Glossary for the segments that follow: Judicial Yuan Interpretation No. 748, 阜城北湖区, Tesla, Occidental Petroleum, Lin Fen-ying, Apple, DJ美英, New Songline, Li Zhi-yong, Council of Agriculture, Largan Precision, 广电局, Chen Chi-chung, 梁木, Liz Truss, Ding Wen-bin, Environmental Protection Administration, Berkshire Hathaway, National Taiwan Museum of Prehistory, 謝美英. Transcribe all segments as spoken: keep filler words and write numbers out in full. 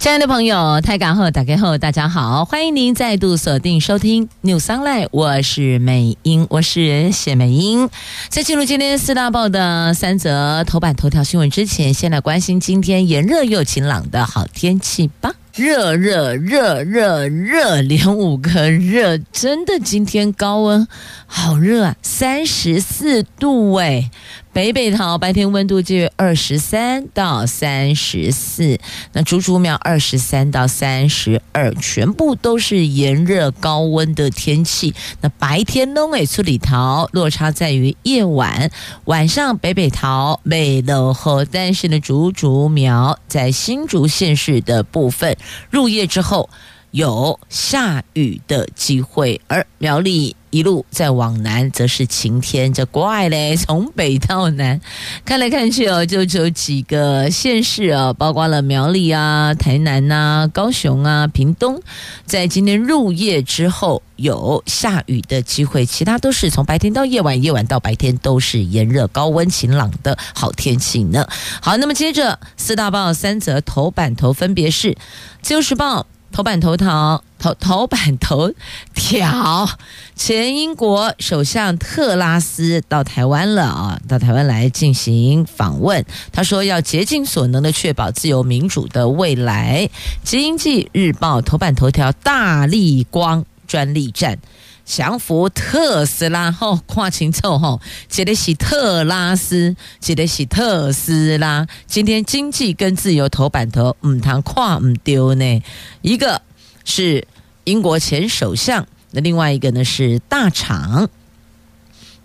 亲爱的朋友，台港后打开后，大家好，欢迎您再度锁定收听 New Songline， 我是美英，我是谢美英。在进入今天四大报的三则头版头条新闻之前，先来关心今天炎热又晴朗的好天气吧。热热热热热，连五个热，真的今天高温好热啊，三十四度哎。北北桃白天温度介于二十三到三十四，那竹竹苗二十三到三十二，全部都是炎热高温的天气。那白天都哎出里桃，落差在于夜晚，晚上北北桃北楼后，但是呢竹竹苗在新竹县市的部分。入夜之后有下雨的机会，而苗栗一路再往南则是晴天，这怪嘞，从北到南看来看去哦，就只有几个县市哦，包括了苗栗啊、台南啊、高雄啊、屏东，在今天入夜之后有下雨的机会，其他都是从白天到夜晚，夜晚到白天都是炎热高温晴朗的好天气呢。好，那么接着四大报三则头版头分别是《自由时报》头版头条，头头版头条，前英国首相特拉斯到台湾了啊，到台湾来进行访问。他说要竭尽所能的确保自由民主的未来。经济日报头版头条，大立光专利战降服特斯拉吼，跨情凑吼，一个是特拉斯，一个是特斯拉。今天经济跟自由头版头，唔通跨唔丢呢？一个是英国前首相，那另外一个呢是大厂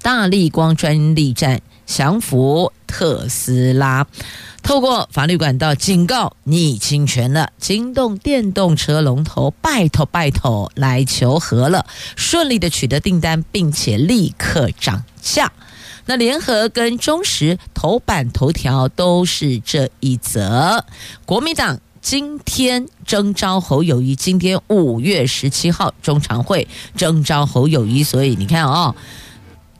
大立光专利战降服特斯拉。透过法律管道警告你侵权了，惊动电动车龙头拜托拜托来求和了，顺利的取得订单并且立刻涨价。那联合跟中时头版头条都是这一则，国民党今天征召侯友宜，今天五月十七号中常会征召侯友宜，所以你看哦，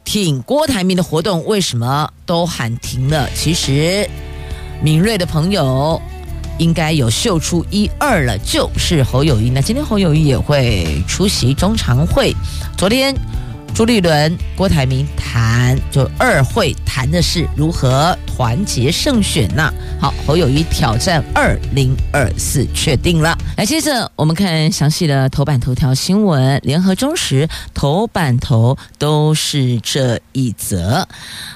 挺郭台铭的活动为什么都喊停了？其实敏锐的朋友应该有嗅出一二了，就是侯友宜。那今天侯友宜也会出席中常会，昨天朱立伦、郭台铭谈就二会谈的是如何团结胜选呐、啊。好，侯友宜挑战二零二四确定了。来，接着我们看详细的头版头条新闻，联合中时头版头都是这一则。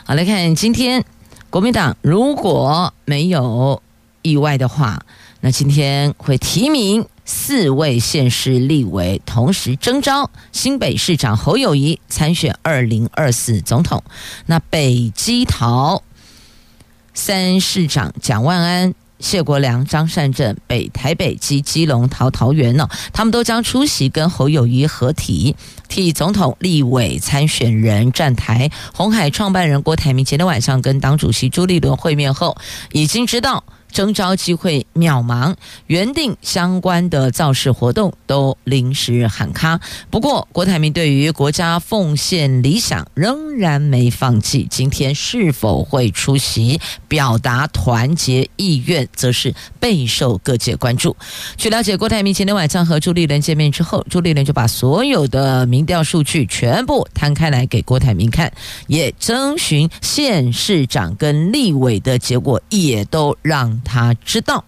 好，来看今天国民党如果没有意外的话，那今天会提名四位县市立委，同时征召新北市长侯友宜参选二零二四总统。那北基桃三市长蒋万安、谢国良、张善政，北台北及基隆桃桃园哦，他们都将出席跟侯友宜合体，替总统、立委参选人站台。鸿海创办人郭台铭前天晚上跟党主席朱立伦会面后，已经知道征召机会渺茫，原定相关的造势活动都临时喊卡。不过郭台铭对于国家奉献理想仍然没放弃，今天是否会出席表达团结意愿，则是备受各界关注。据了解，郭台铭前天晚上和朱立伦见面之后，朱立伦就把所有的民调数据全部摊开来给郭台铭看，也征询县市长跟立委的结果，也都让他知道，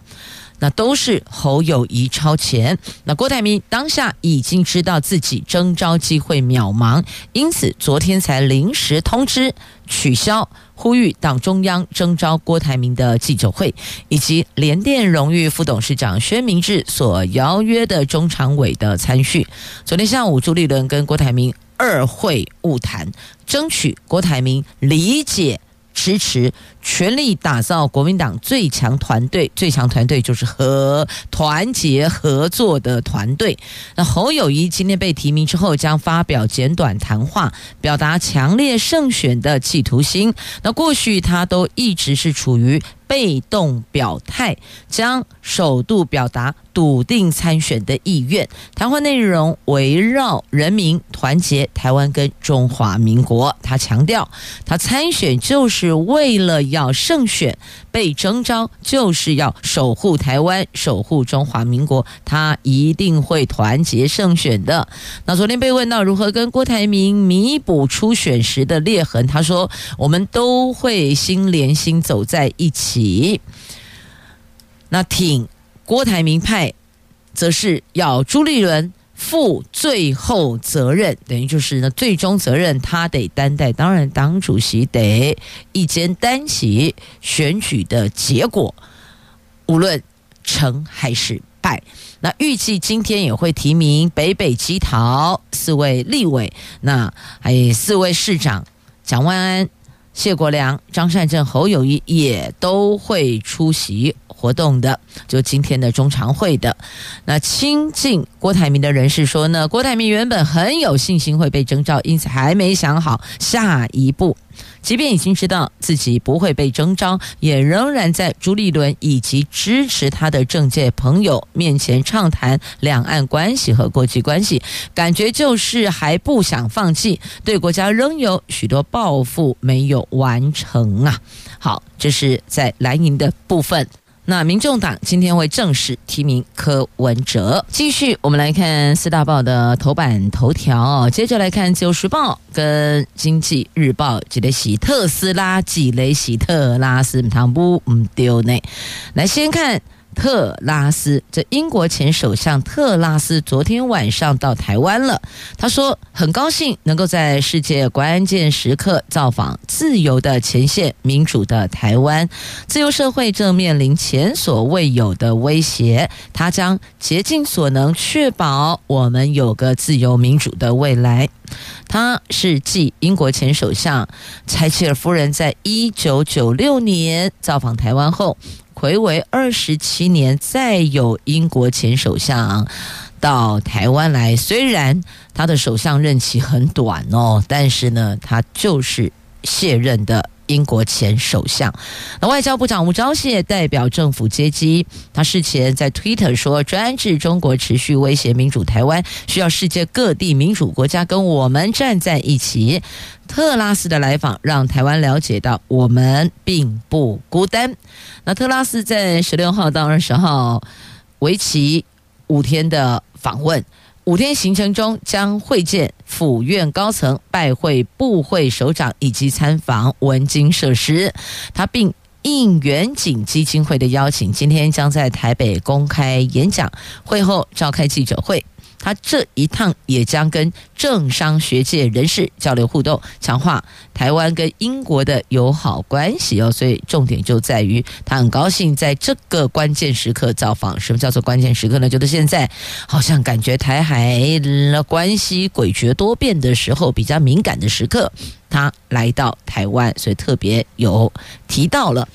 那都是侯友宜超前。那郭台铭当下已经知道自己征召机会渺茫，因此昨天才临时通知取消呼吁党中央征召郭台铭的记者会，以及联电荣誉副董事长薛明志所邀约的中常委的参叙。昨天下午，朱立伦跟郭台铭二会晤谈，争取郭台铭理解迟迟全力打造国民党最强团队，最强团队就是和团结合作的团队。那侯友宜今天被提名之后，将发表简短谈话，表达强烈胜选的企图心。那过去他都一直是处于被动表态，将首度表达笃定参选的意愿。谈话内容围绕人民团结台湾跟中华民国。他强调，他参选就是为了要胜选，被征召就是要守护台湾，守护中华民国。他一定会团结胜选的。那昨天被问到如何跟郭台铭弥补初选时的裂痕，他说：“我们都会心连心走在一起。”那挺郭台铭派则是要朱立伦负最后责任，等于就是呢，最终责任他得担待，当然党主席得一肩担起选举的结果，无论成还是败。那预计今天也会提名北北基桃四位立委，那还有四位市长蒋万安、谢国良、张善政、侯友宜也都会出席活动的，就今天的中常会的。那亲近郭台铭的人士说呢，郭台铭原本很有信心会被征召，因此还没想好下一步。即便已经知道自己不会被征召，也仍然在朱立伦以及支持他的政界朋友面前畅谈两岸关系和国际关系，感觉就是还不想放弃，对国家仍有许多抱负没有完成啊。好，这是在蓝营的部分。那民众党今天会正式提名柯文哲。继续我们来看四大报的头版头条，接着来看自由时报跟经济日报，这个是特斯拉几雷喜特拉斯唐不唔丢呢。来先看特拉斯，这英国前首相特拉斯昨天晚上到台湾了。他说很高兴能够在世界关键时刻造访自由的前线，民主的台湾。自由社会正面临前所未有的威胁，他将竭尽所能确保我们有个自由民主的未来。他是继英国前首相柴契尔夫人在一九九六年造访台湾后，回违二十七年，再有英国前首相到台湾来。虽然他的首相任期很短哦，但是呢，他就是卸任的英国前首相。那外交部长吴钊燮代表政府接机，他事前在 推特 说，专制中国持续威胁民主台湾，需要世界各地民主国家跟我们站在一起。特拉斯的来访让台湾了解到我们并不孤单。那特拉斯在十六号到二十号为期五天的访问，五天行程中将会见府院高层、拜会部会首长以及参访文经设施。他并应远景基金会的邀请，今天将在台北公开演讲，会后召开记者会。他这一趟也将跟政商学界人士交流互动，强化台湾跟英国的友好关系哦。所以重点就在于他很高兴在这个关键时刻造访。什么叫做关键时刻呢？就是现在好像感觉台海关系诡谲多变的时候，比较敏感的时刻，他来到台湾，所以特别有提到了。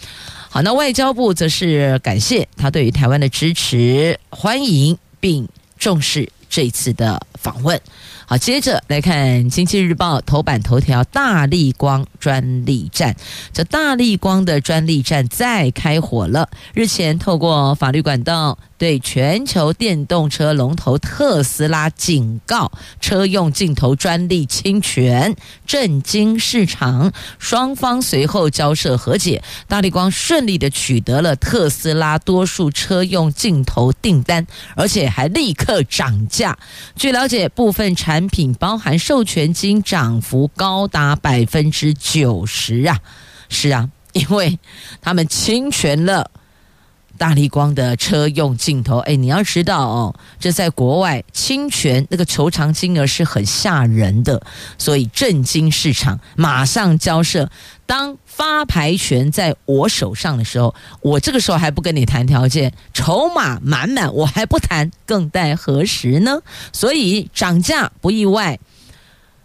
好，那外交部则是感谢他对于台湾的支持、欢迎并重视这一次的访问。好，接着来看经济日报头版头条，大立光专利战。这大立光的专利战再开火了，日前透过法律管道对全球电动车龙头特斯拉警告车用镜头专利侵权，震惊市场，双方随后交涉和解，大立光顺利的取得了特斯拉多数车用镜头订单，而且还立刻涨价。据了解，部分产品包含授权金涨幅高达 百分之九十 啊，是啊，因为他们侵权了大立光的车用镜头。哎，你要知道哦，这在国外侵权那个求偿金额是很吓人的，所以震惊市场，马上交涉。当发牌权在我手上的时候，我这个时候还不跟你谈条件，筹码满满，我还不谈，更待何时呢？所以涨价不意外，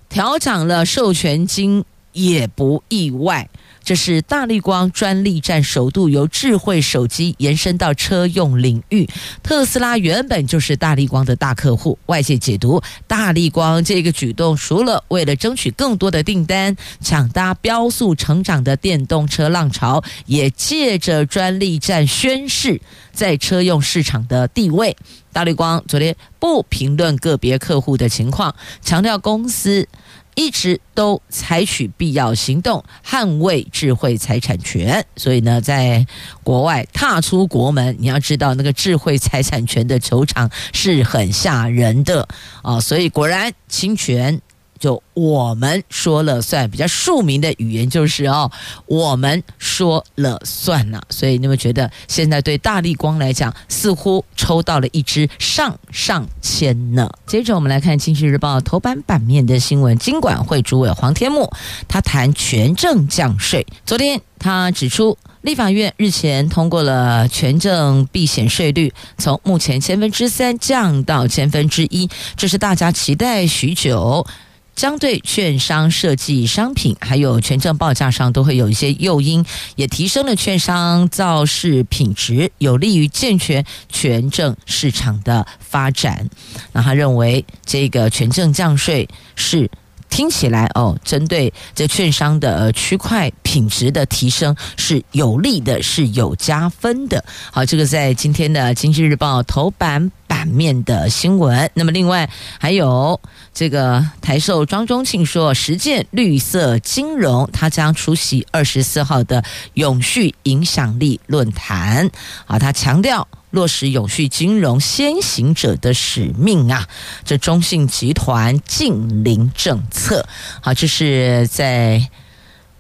调涨了授权金也不意外。这是大立光专利战首度由智慧手机延伸到车用领域，特斯拉原本就是大立光的大客户，外界解读大立光这个举动除了为了争取更多的订单，抢搭飙速成长的电动车浪潮，也借着专利战宣示在车用市场的地位。大立光昨天不评论个别客户的情况，强调公司一直都采取必要行动捍卫智慧财产权，所以呢，在国外踏出国门，你要知道那个智慧财产权的球场是很吓人的啊、哦，所以果然侵权就我们说了算，比较庶民的语言就是哦，我们说了算了。所以你们觉得现在对大立光来讲，似乎抽到了一支上上签呢？接着我们来看《经济日报》头版版面的新闻，金管会主委黄天牧他谈权证降税，昨天他指出，立法院日前通过了权证避险税率，从目前千分之三降到千分之一，这是大家期待许久，将对券商设计商品还有权证报价上都会有一些诱因，也提升了券商造市品质，有利于健全权证市场的发展。那他认为这个权证降税是听起来哦，针对这券商的区块品质的提升是有利的，是有加分的。好，这个在今天的《经济日报》头版版面的新闻。那么另外还有这个台寿庄中庆说，实践绿色金融，他将出席二十四号的永续影响力论坛啊，他强调落实永续金融先行者的使命啊，这中信集团净零政策。好，这是在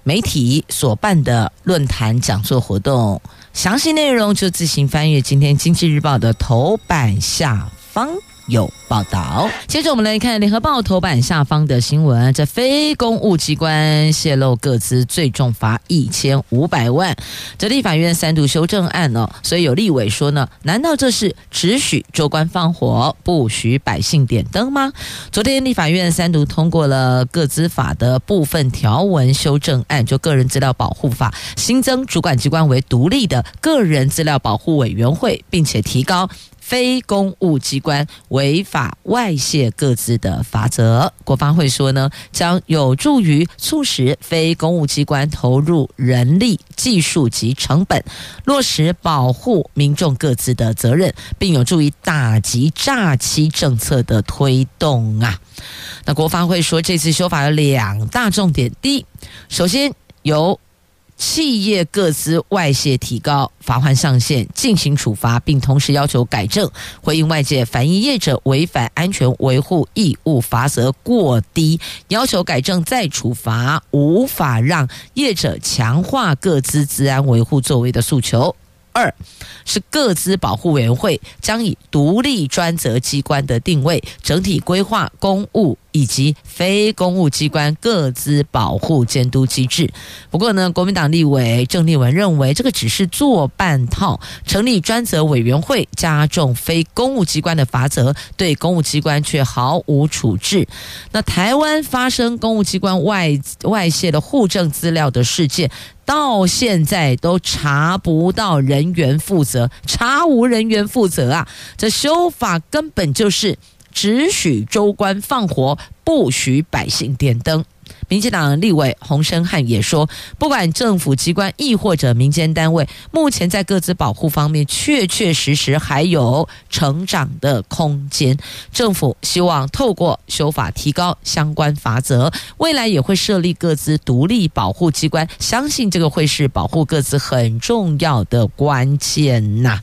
媒体所办的论坛讲座活动，详细内容就自行翻阅今天《经济日报》的头版下方有报道。接着我们来看《联合报》头版下方的新闻，这非公务机关泄露个资最重罚一千五百万，这立法院三读修正案哦，所以有立委说呢，难道这是只许州官放火不许百姓点灯吗？昨天立法院三读通过了个资法的部分条文修正案，就个人资料保护法新增主管机关为独立的个人资料保护委员会，并且提高非公务机关违法外泄个资的罚则。国发会说呢，将有助于促使非公务机关投入人力、技术及成本，落实保护民众个资的责任，并有助于打击诈欺政策的推动啊。那国发会说，这次修法有两大重点，第一，首先由企业个资外泄提高罚锾上限，进行处罚，并同时要求改正，回应外界反映业者违反安全维护义务罚则过低，要求改正再处罚，无法让业者强化个资资安维护作为的诉求。二是个资保护委员会将以独立专责机关的定位，整体规划公务以及非公务机关个资保护监督机制。不过呢，国民党立委郑丽文认为这个只是做半套，成立专责委员会加重非公务机关的罚则，对公务机关却毫无处置。那台湾发生公务机关外外泄的户政资料的事件，到现在都查不到人员负责，查无人员负责啊！这修法根本就是只许州官放火，不许百姓点灯。民进党立委洪申翰也说，不管政府机关亦或者民间单位，目前在个资保护方面确确实实还有成长的空间，政府希望透过修法提高相关罚则，未来也会设立个资独立保护机关，相信这个会是保护个资很重要的关键呐、啊。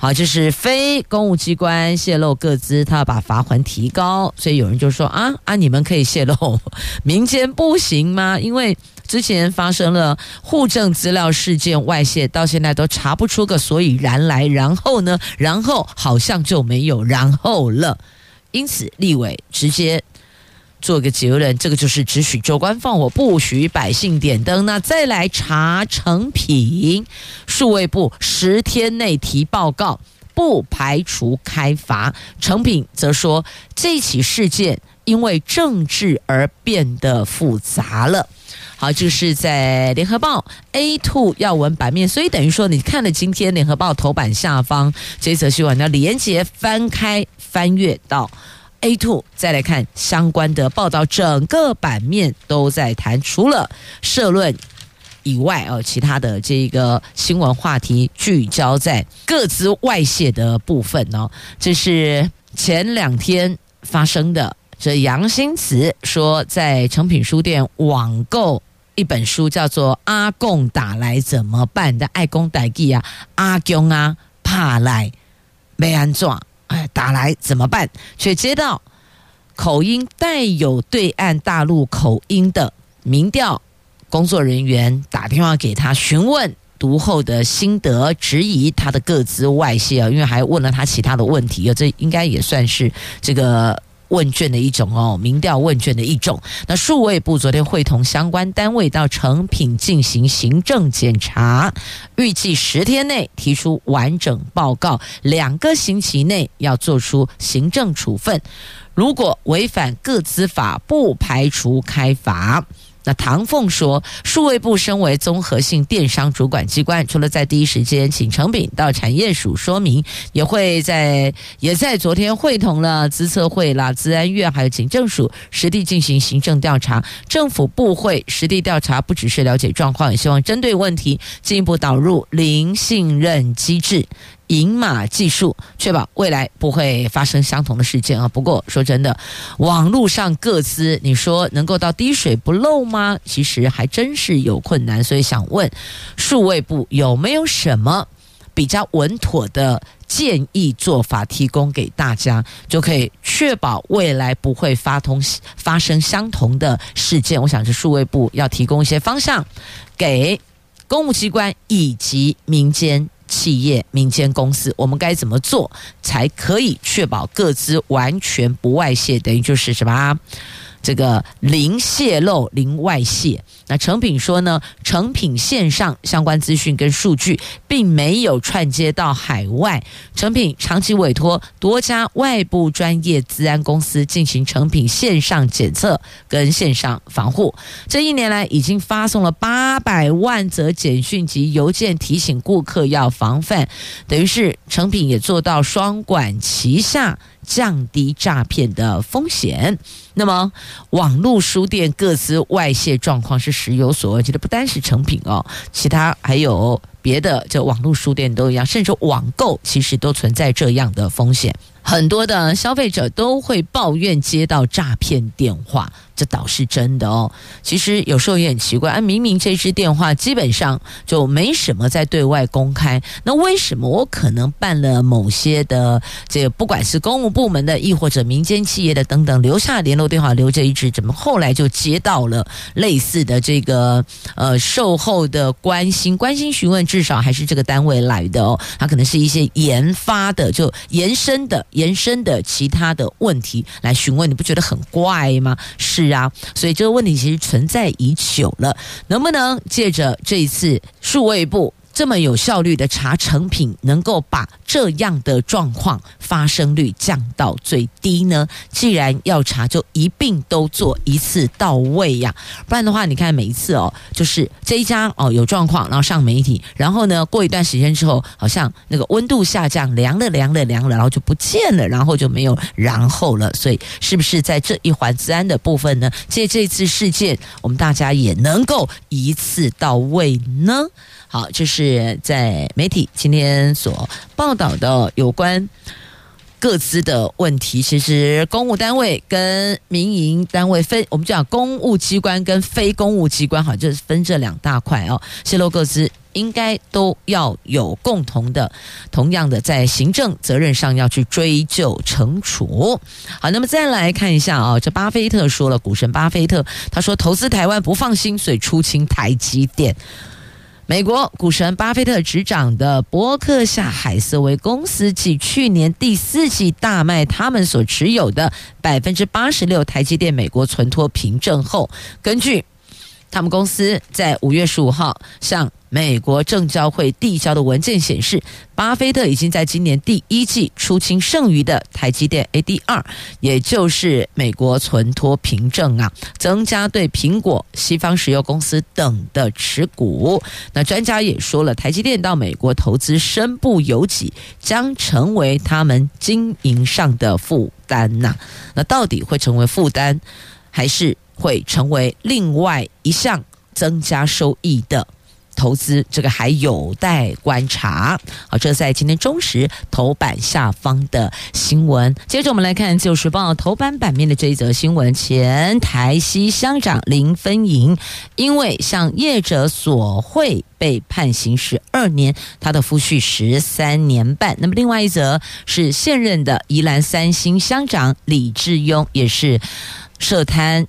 好，这是非公务机关泄露个资，他要把罚锾提高，所以有人就说啊啊，你们可以泄露，民间不行吗？因为之前发生了户政资料事件外泄，到现在都查不出个所以然来，然后呢，然后好像就没有然后了，因此立委直接做个结论，这个就是只许州官放火，不许百姓点灯。那再来查成品，数位部十天内提报告，不排除开罚。成品则说，这起事件因为政治而变得复杂了，好，就是在联合报 A 二 要闻版面，所以等于说你看了今天联合报头版下方这则新闻，要连结翻开翻阅到A 二， 再来看相关的报道，整个版面都在谈除了社论以外、哦、其他的这个新闻话题聚焦在各自外泄的部分、哦、这是前两天发生的，这杨新慈说在诚品书店网购一本书叫做《阿共打来怎么办》的，爱公代记啊，阿公啊怕来没安装哎，打来怎么办？却接到口音带有对岸大陆口音的民调工作人员打电话给他询问读后的心得，质疑他的个资外泄啊，因为还问了他其他的问题啊，这应该也算是这个问卷的一种哦，民调问卷的一种。那数位部昨天会同相关单位到诚品进行行政检查，预计十天内提出完整报告，两个星期内要做出行政处分。如果违反个资法，不排除开罚。那唐凤说，数位部身为综合性电商主管机关，除了在第一时间请诚品到产业署说明，也会在也在昨天会同了资策会啦、资安院还有警政署实地进行行政调查。政府部会实地调查不只是了解状况，也希望针对问题进一步导入零信任机制、银码技术，确保未来不会发生相同的事件啊。不过说真的，网络上个资，你说能够到滴水不漏吗？其实还真是有困难，所以想问数位部有没有什么比较稳妥的建议做法提供给大家，就可以确保未来不会发通发生相同的事件。我想是数位部要提供一些方向给公务机关以及民间企业、民间公司，我们该怎么做才可以确保个资完全不外泄，等于就是什么这个零泄漏、零外泄。那诚品说呢，诚品线上相关资讯跟数据并没有串接到海外，诚品长期委托多家外部专业资安公司进行诚品线上检测跟线上防护，这一年来已经发送了八百万则简讯及邮件提醒顾客要防范，等于是诚品也做到双管齐下，降低诈骗的风险。那么网络书店个资外泄状况是时有所闻，其实不单是诚品哦，其他还有别的这网络书店都一样，甚至网购其实都存在这样的风险。很多的消费者都会抱怨接到诈骗电话，这倒是真的哦。其实有时候也很奇怪、啊、明明这支电话基本上就没什么在对外公开，那为什么我可能办了某些的这不管是公务部门的亦或者民间企业的等等，留下联络电话留着一支，怎么后来就接到了类似的这个呃售后的关心关心询问，至少还是这个单位来的哦，它可能是一些研发的就延伸的延伸的其他的问题来询问，你不觉得很怪吗？是啊，所以这个问题其实存在已久了，能不能借着这一次数位部这么有效率的查成品，能够把这样的状况发生率降到最低呢？既然要查，就一并都做一次到位呀、啊，不然的话，你看每一次哦，就是这一家哦有状况，然后上媒体，然后呢，过一段时间之后，好像那个温度下降，凉了凉了凉了，然后就不见了，然后就没有然后了。所以，是不是在这一环资安的部分呢？借这次事件，我们大家也能够一次到位呢？好，这是在媒体今天所报道的有关个资的问题。其实公务单位跟民营单位分，我们讲公务机关跟非公务机关，好，就是分这两大块哦。泄露个资应该都要有共同的，同样的在行政责任上要去追究惩处。好，那么再来看一下啊、哦，这巴菲特说了，股神巴菲特他说投资台湾不放心，所以出清台积电。美国股神巴菲特执掌的伯克夏海瑟威公司继去年第四季大卖他们所持有的 百分之八十六 台积电美国存托凭证后，根据他们公司在五月十五号向美国证交会递交的文件显示，巴菲特已经在今年第一季出清剩余的台积电 A D R， 也就是美国存托凭证啊，增加对苹果、西方石油公司等的持股。那专家也说了，台积电到美国投资身不由己，将成为他们经营上的负担啊。那到底会成为负担，还是会成为另外一项增加收益的投资，这个还有待观察。好，这在今天中时头版下方的新闻。接着我们来看《自由时报》头版版面的这一则新闻：前台西乡长林芬莹因为向业者索贿被判刑十二年，他的夫婿十三年半。那么另外一则是现任的宜兰三星乡长李志庸也是涉贪，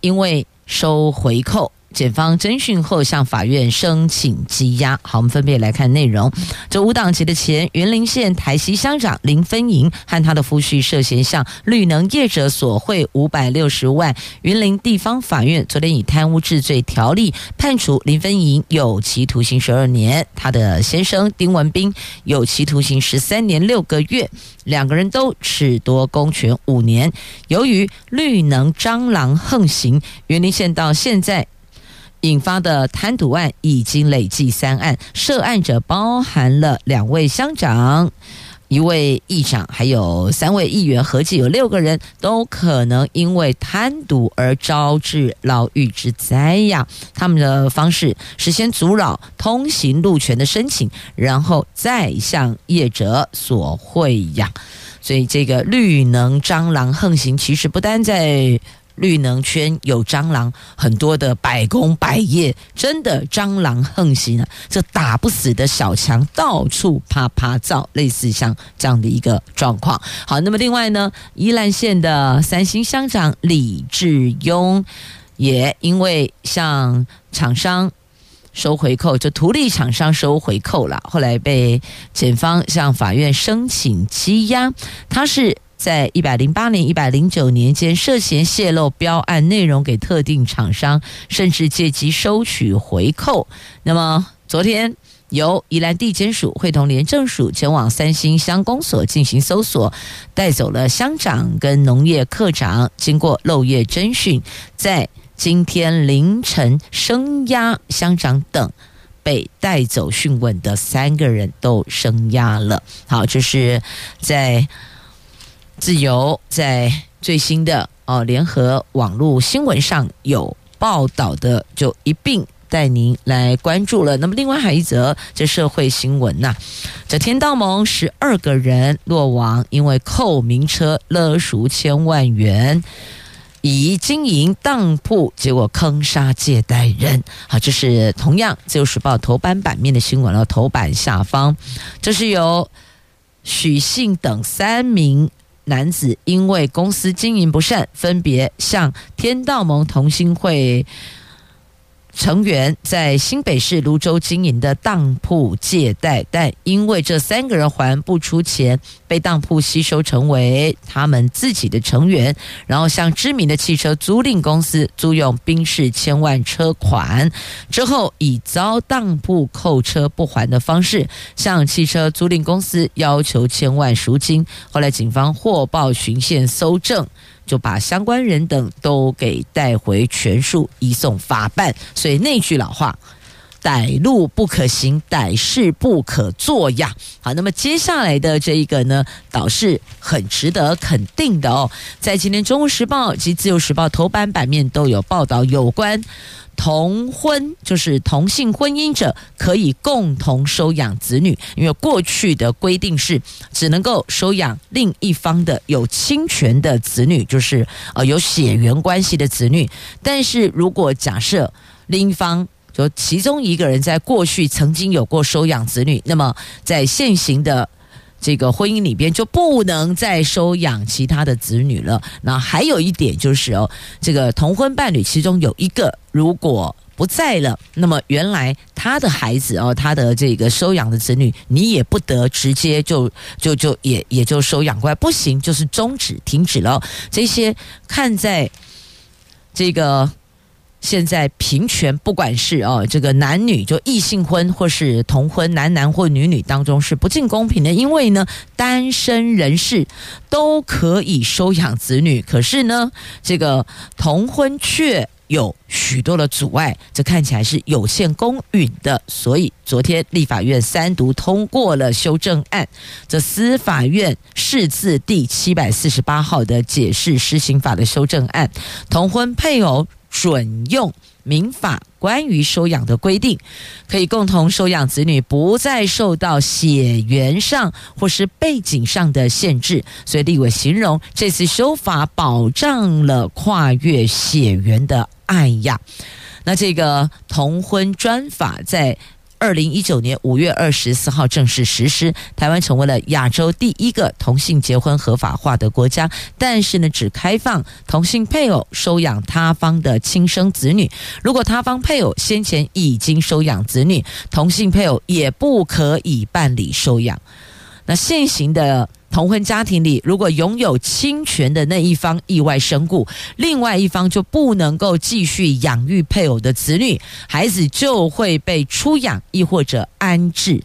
因为收回扣，检方侦讯后向法院申请羁押。好，我们分别来看内容。这无党籍的前云林县台西乡长林芬莹和他的夫婿涉嫌向绿能业者索贿五百六十万，云林地方法院昨天以贪污治罪条例判处林芬莹有期徒刑十二年，他的先生丁文彬有期徒刑十三年六个月，两个人都褫夺公权五年。由于绿能蟑螂横行，云林县到现在引发的贪渎案已经累计三案，涉案者包含了两位乡长、一位议长，还有三位议员，合计有六个人都可能因为贪渎而招致牢狱之灾呀。他们的方式是先阻扰通行路权的申请，然后再向业者索贿呀。所以这个绿能蟑螂横行，其实不单在绿能圈有蟑螂，很多的百工百业真的蟑螂横行啊！这打不死的小强到处啪啪造，类似像这样的一个状况。好，那么另外呢，宜兰县的三星乡长李志庸也因为向厂商收回扣，就图利厂商收回扣了，后来被检方向法院申请羁押。他是在一百零八年、一百零九年间涉嫌泄露标案内容给特定厂商，甚至借机收取回扣。那么昨天由宜兰地检署会同廉政署前往三星乡公所进行搜索，带走了乡长跟农业科长，经过漏夜侦讯，在今天凌晨声押乡长等被带走讯问的三个人都声押了。好，这是在自由在最新的哦联合网络新闻上有报道的，就一并带您来关注了。那么另外还一则这社会新闻呐、啊，这天道盟十二个人落网，因为扣名车勒赎千万元，以经营当铺，结果坑杀借贷人。好，这是同样自由时报头版版面的新闻了。头版下方，这是由许姓等三名男子因为公司经营不善，分别向天道盟同心会成员在新北市芦洲经营的当铺借贷，但因为这三个人还不出钱，被当铺吸收成为他们自己的成员，然后向知名的汽车租赁公司租用宾士千万车款，之后以遭当铺扣车不还的方式向汽车租赁公司要求千万赎金。后来警方获报巡线搜证，就把相关人等都给带回全数移送法办。所以那句老话，歹路不可行，歹事不可做呀。好，那么接下来的这一个呢，倒是很值得肯定的哦。在今天《中国时报》及《自由时报》头版版面都有报道有关同婚，就是同性婚姻者可以共同收养子女，因为过去的规定是只能够收养另一方的有亲权的子女，就是呃有血缘关系的子女。但是如果假设另一方就其中一个人在过去曾经有过收养子女，那么在现行的这个婚姻里边就不能再收养其他的子女了。那还有一点就是哦，这个同婚伴侣其中有一个如果不在了，那么原来他的孩子哦，他的这个收养的子女，你也不得直接就就就也也就收养过来，不行，就是终止停止了、哦。这些看在这个现在平权，不管是哦这个男女就异性婚或是同婚，男男或女女当中是不尽公平的，因为呢单身人士都可以收养子女，可是呢这个同婚却有许多的阻碍，这看起来是有限公允的。所以昨天立法院三读通过了修正案，这司法院释字第七百四十八号的解释施行法的修正案，同婚配偶准用民法关于收养的规定，可以共同收养子女不再受到血缘上或是背景上的限制，所以立委形容这次修法保障了跨越血缘的爱呀。那这个同婚专法在二零一九年五月二十四号正式实施，台湾成为了亚洲第一个同性结婚合法化的国家，但是呢，只开放同性配偶收养他方的亲生子女，如果他方配偶先前已经收养子女，同性配偶也不可以办理收养。那现行的同婚家庭里，如果拥有亲权的那一方意外身故，另外一方就不能够继续养育配偶的子女，孩子就会被出养亦或者安置，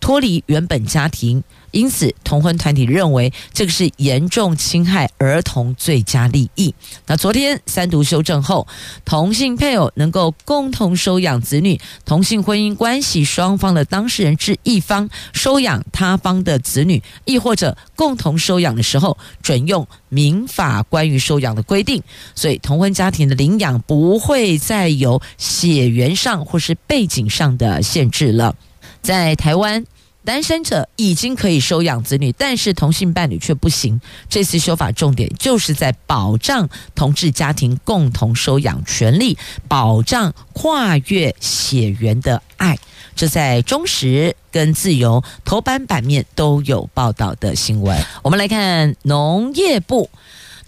脱离原本家庭。因此同婚团体认为这个是严重侵害儿童最佳利益。那昨天三读修正后，同性配偶能够共同收养子女，同性婚姻关系双方的当事人之一方收养他方的子女，亦或者共同收养的时候准用民法关于收养的规定，所以同婚家庭的领养不会再有血缘上或是背景上的限制了。在台湾，单身者已经可以收养子女，但是同性伴侣却不行。这次修法重点就是在保障同志家庭共同收养权利，保障跨越血缘的爱。这在中时跟自由头版版面都有报道的新闻。我们来看农业部，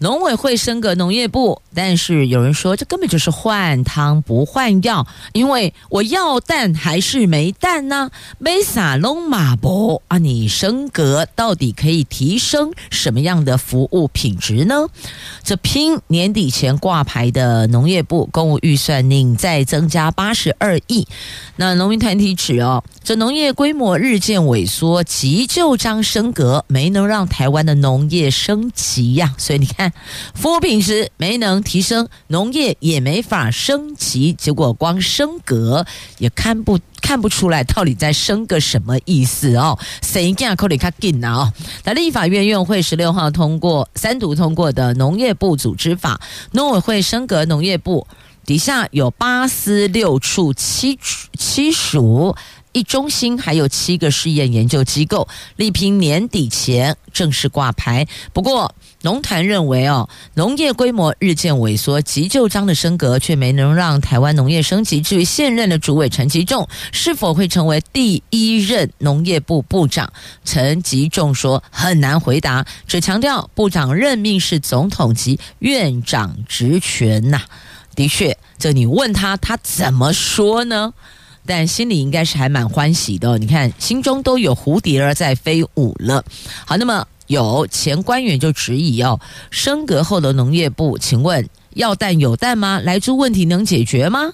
农委会升格农业部，但是有人说这根本就是换汤不换药，因为我要蛋还是没蛋呢？没撒龙马博啊，你升格到底可以提升什么样的服务品质呢？这拼年底前挂牌的农业部公务预算另再增加八十二亿。那农民团体指哦，这农业规模日渐萎缩，急就章升格没能让台湾的农业升级呀、啊，所以你看。服务品质没能提升，农业也没法升级，结果光升格也看不看不出来到底在升个什么意思哦。谁敢扣你卡紧呐哦？那立法院院会十六号通过三读通过的农业部组织法，农委会升格农业部，底下有八司六处七七署。一中心还有七个试验研究机构，力拼年底前正式挂牌。不过农坛认为哦，农业规模日渐萎缩，急就章的升格却没能让台湾农业升级。至于现任的主委陈吉仲是否会成为第一任农业部部长，陈吉仲说很难回答，只强调部长任命是总统级院长职权呐、啊。的确，这你问他，他怎么说呢？但心里应该是还蛮欢喜的、哦、你看心中都有蝴蝶儿在飞舞了。好，那么有前官员就质疑哦，升格后的农业部，请问要蛋有蛋吗？莱猪问题能解决吗？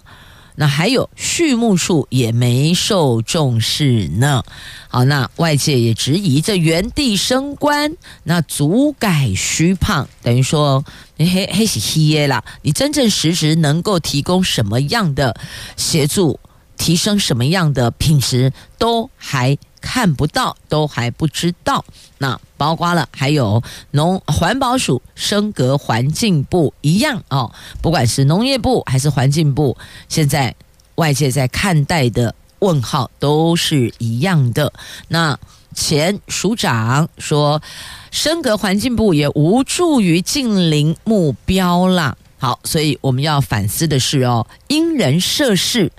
那还有畜牧处也没受重视呢。好，那外界也质疑这原地升官，那足改虚胖，等于说嘿嘿是嘿耶啦，你真正实质能够提供什么样的协助？提升什么样的品质都还看不到，都还不知道。那包括了还有农环保署升格环境部一样哦，不管是农业部还是环境部，现在外界在看待的问号都是一样的。那前署长说，升格环境部也无助于近邻目标啦。好，所以我们要反思的是哦，因人设事。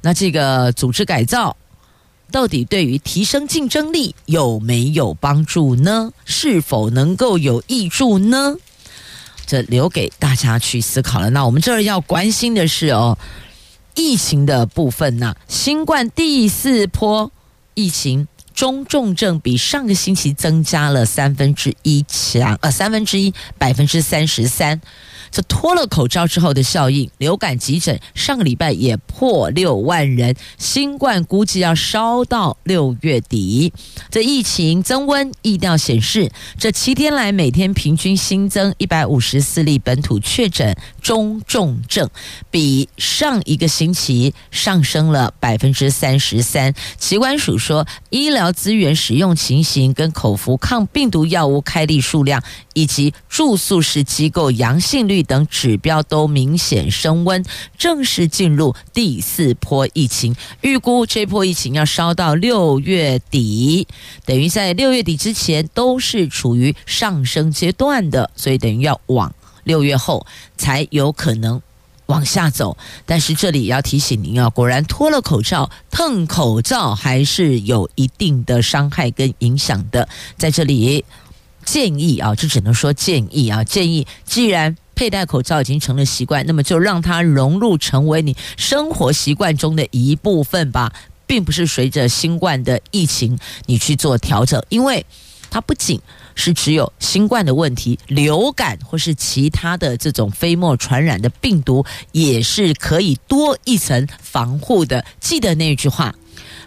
那这个组织改造到底对于提升竞争力有没有帮助呢？是否能够有益处呢？这留给大家去思考了。那我们这儿要关心的是哦，疫情的部分呢、啊，新冠第四波疫情中重症比上个星期增加了三分之一强，呃，三分之一百分之三十三，这脱了口罩之后的效应，流感急诊上个礼拜也破六万人，新冠估计要烧到六月底。这疫情增温，疫调显示，这七天来每天平均新增一百五十四例本土确诊中重症，比上一个星期上升了 百分之三十三。 疾管署说，医疗资源使用情形跟口服抗病毒药物开立数量以及住宿式机构阳性率等指标都明显升温，正式进入第四波疫情。预估这波疫情要烧到六月底，等于在六月底之前都是处于上升阶段的，所以等于要往六月后才有可能往下走。但是这里也要提醒您啊，果然脱了口罩蹭口罩还是有一定的伤害跟影响的。在这里建议啊，这只能说建议啊，建议既然佩戴口罩已经成了习惯，那么就让它融入成为你生活习惯中的一部分吧，并不是随着新冠的疫情你去做调整，因为它不仅是只有新冠的问题，流感或是其他的这种飞沫传染的病毒也是可以多一层防护的。记得那句话，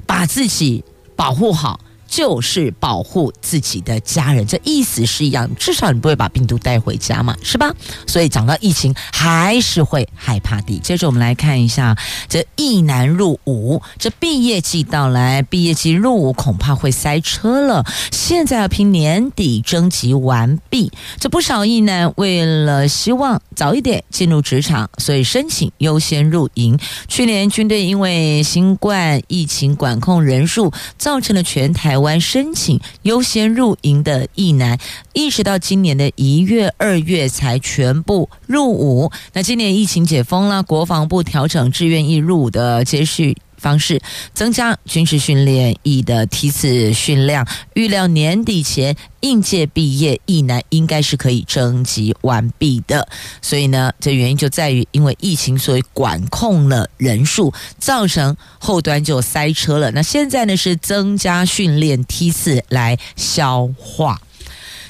把自己保护好就是保护自己的家人，这意思是一样，至少你不会把病毒带回家嘛，是吧？所以讲到疫情还是会害怕的。接着我们来看一下这疫难入伍，这毕业季到来，毕业季入伍恐怕会塞车了，现在要拼年底征集完毕，这不少疫难为了希望早一点进入职场，所以申请优先入营。去年军队因为新冠疫情管控人数，造成了全台湾台湾申请优先入营的役男，一直到今年的一月、二月才全部入伍。那今年疫情解封了，国防部调整志愿役入伍的接续方式，增加军事训练役的梯次训量，预料年底前应届毕业役男应该是可以征集完毕的。所以呢，这原因就在于因为疫情，所以管控了人数，造成后端就塞车了。那现在呢，是增加训练梯次来消化。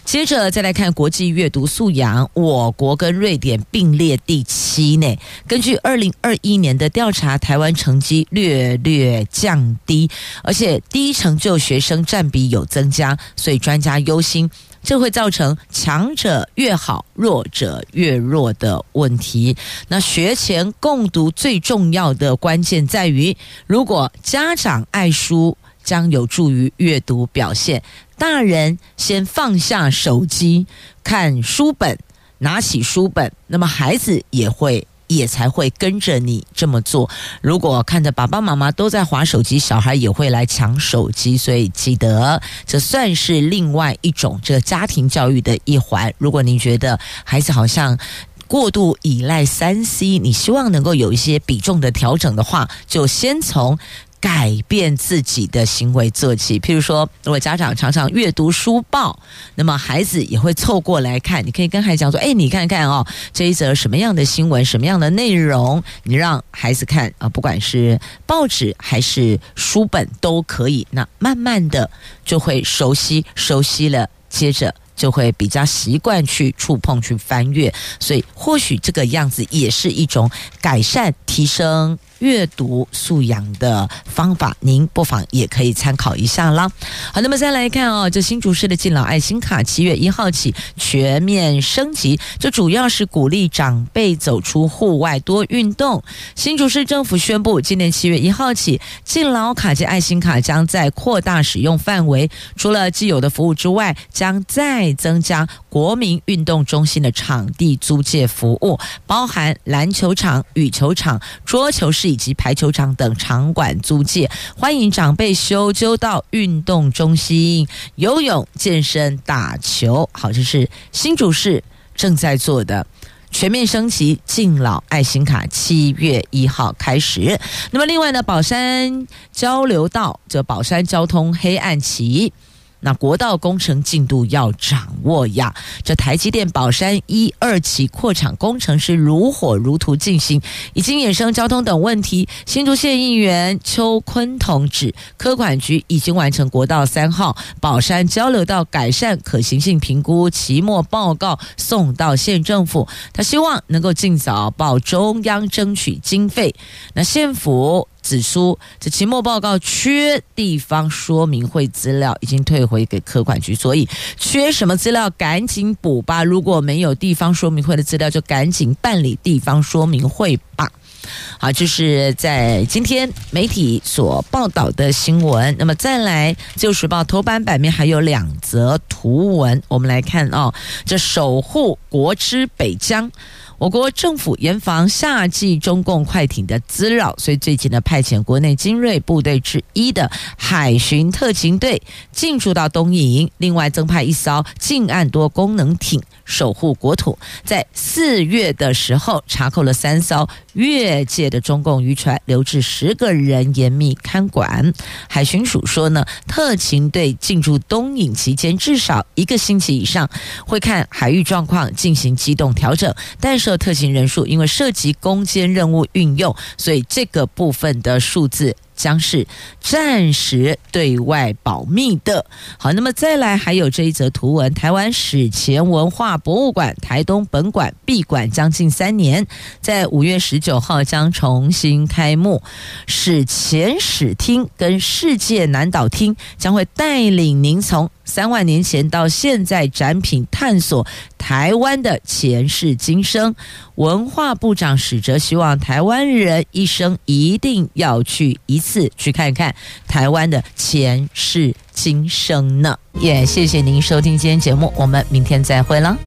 接着再来看国际阅读素养，我国跟瑞典并列第七呢。根据二零二一年的调查，台湾成绩略略降低，而且低成就学生占比有增加，所以专家忧心这会造成强者越好，弱者越弱的问题。那学前共读最重要的关键在于，如果家长爱书，将有助于阅读表现。大人先放下手机，看书本，拿起书本，那么孩子也会也才会跟着你这么做。如果看着爸爸妈妈都在滑手机，小孩也会来抢手机，所以记得这算是另外一种这个家庭教育的一环。如果您觉得孩子好像过度依赖 三 C， 你希望能够有一些比重的调整的话，就先从改变自己的行为做起。譬如说，如果家长常常阅读书报，那么孩子也会凑过来看。你可以跟孩子讲说，哎，你看看哦，这一则什么样的新闻，什么样的内容，你让孩子看啊，不管是报纸还是书本都可以。那慢慢的就会熟悉，熟悉了，接着就会比较习惯去触碰，去翻阅。所以或许这个样子也是一种改善提升阅读素养的方法，您不妨也可以参考一下啦。好，那么再来看哦，这新竹市的敬老爱心卡七月一号起全面升级，这主要是鼓励长辈走出户外多运动。新竹市政府宣布，今年七月一号起，敬老卡及爱心卡将在扩大使用范围，除了既有的服务之外，将再增加国民运动中心的场地租借服务，包含篮球场、羽球场、桌球室以及排球场等场馆租借，欢迎长辈修就到运动中心游泳、健身、打球。好，这是新竹市正在做的全面升级敬老爱心卡，七月一号开始。那么另外呢，宝山交流道这宝山交通黑暗期那国道工程进度要掌握呀。这台积电宝山一二期扩厂工程是如火如荼进行，已经衍生交通等问题。新竹县议员邱坤同指，科管局已经完成国道三号宝山交流道改善可行性评估期末报告送到县政府，他希望能够尽早报中央争取经费。那县府指出，这期末报告缺地方说明会资料，已经退回给科管局，所以缺什么资料赶紧补吧。如果没有地方说明会的资料，就赶紧办理地方说明会吧。好，就是在今天媒体所报道的新闻。那么再来，《自由时报》头版版面还有两则图文，我们来看哦。这守护国之北疆。我国政府严防夏季中共快艇的滋扰，所以最近呢派遣国内精锐部队之一的海巡特勤队进驻到东引营，另外增派一艘近岸多功能艇守护国土。在四月的时候，查扣了三艘越界的中共渔船，留置十个人严密看管。海巡署说呢，特勤队进驻东引期间至少一个星期以上，会看海域状况进行机动调整，但是特勤人数因为涉及攻坚任务运用，所以这个部分的数字将是暂时对外保密的。好，那么再来还有这一则图文，台湾史前文化博物馆台东本馆闭馆将近三年，在五月十九号将重新开幕。史前史厅跟世界南岛厅将会带领您从三万年前到现在展品探索台湾的前世今生。文化部长史哲希望台湾人一生一定要去一次，去看看台湾的前世今生呢。也谢谢您收听今天节目，我们明天再会了。